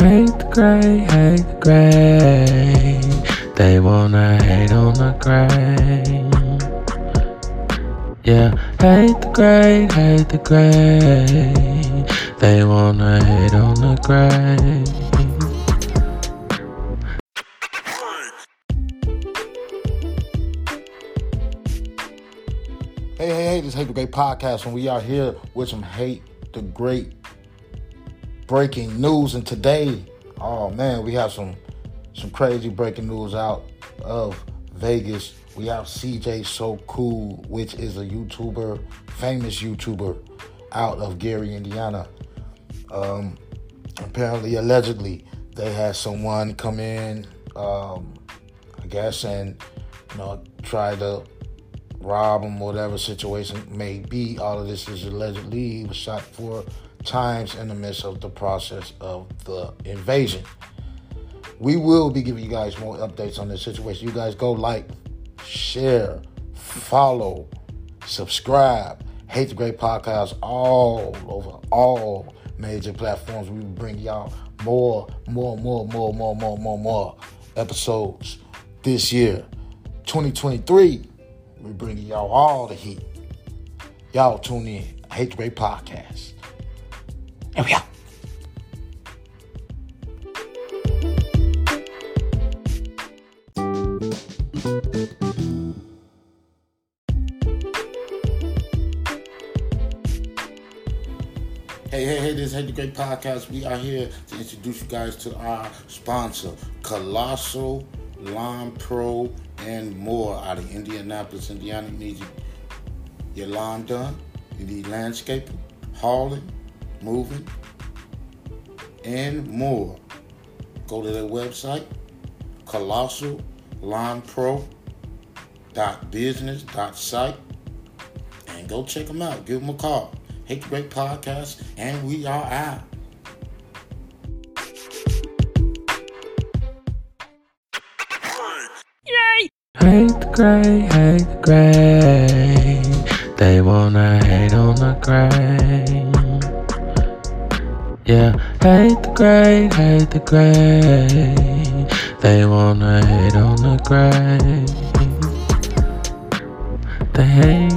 Hate the great, hate the great. They wanna hate on the great. Yeah, hate the great, hate the great. They wanna hate on the great. Hey, this is Hate the Great Podcast, and we out here with some Hate the Great breaking news. And today, oh man, we have some crazy breaking news out of Vegas. We have CJ So Cool, which is a YouTuber, famous YouTuber out of Gary, Indiana. Apparently, allegedly, they had someone come in, I guess, and try to rob him, whatever situation may be. All of this is allegedly. He was shot four times in the midst of the process of the invasion. We will be giving you guys more updates on this situation. You guys go like, share, follow, subscribe. Hate the Great Podcast all over all major platforms. We will bring y'all more episodes this year. 2023, we're bringing y'all all the heat. Y'all tune in. Hate the Great Podcast. Here we go. Hey, this is Hate the Great Podcast. We are here to introduce you guys to our sponsor, Colossal Lawn Pro and More out of Indianapolis, Indiana. You need your lawn done, you need landscaping, hauling, moving, and more. Go to their website, colossallawnpro.business.site, and go check them out. Give them a call. Hate the Great Podcast, and we are out. Yay! Hate the great, hate the great. They wanna hate on the great. Yeah, hate the great, hate the great. They wanna hate on the great. They hate.